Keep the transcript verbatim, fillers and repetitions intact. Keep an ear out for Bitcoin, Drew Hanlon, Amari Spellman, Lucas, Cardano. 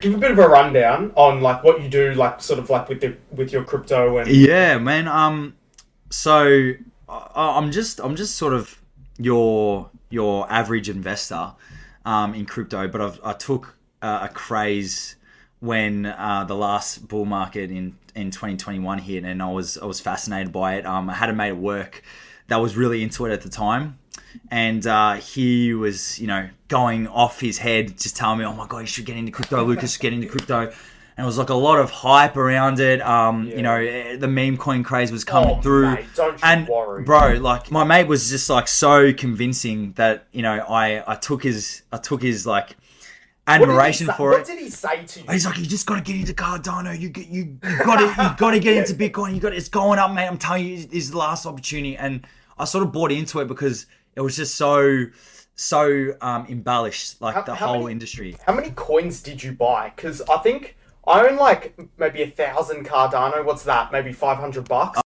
Give a bit of a rundown on like what you do, like sort of like with the with your crypto and yeah, man. Um, so I, I'm just I'm just sort of your your average investor um in crypto, but I've, I took uh, a craze when uh, the last bull market in, in twenty twenty-one hit, and I was I was fascinated by it. Um, I had a mate at work that was really into it at the time. And uh, he was, you know, going off his head, just telling me, oh my God, you should get into crypto, Lucas, get into crypto. And it was like a lot of hype around it. Um, yeah. You know, the meme coin craze was coming oh, through. Mate, don't you and worry. Bro, like my mate was just like so convincing that, you know, I, I took his, I took his like admiration for it. What did he say to you? He's like, you just got to get into Cardano. You get, you, you got to, you got to get yeah. into Bitcoin. You got, it's going up, mate. I'm telling you, this is the last opportunity. And I sort of bought into it because it was just so, so um, embellished, like how, the how whole many, industry. How many coins did you buy? Because I think I own like maybe a thousand Cardano. What's that? Maybe five hundred bucks.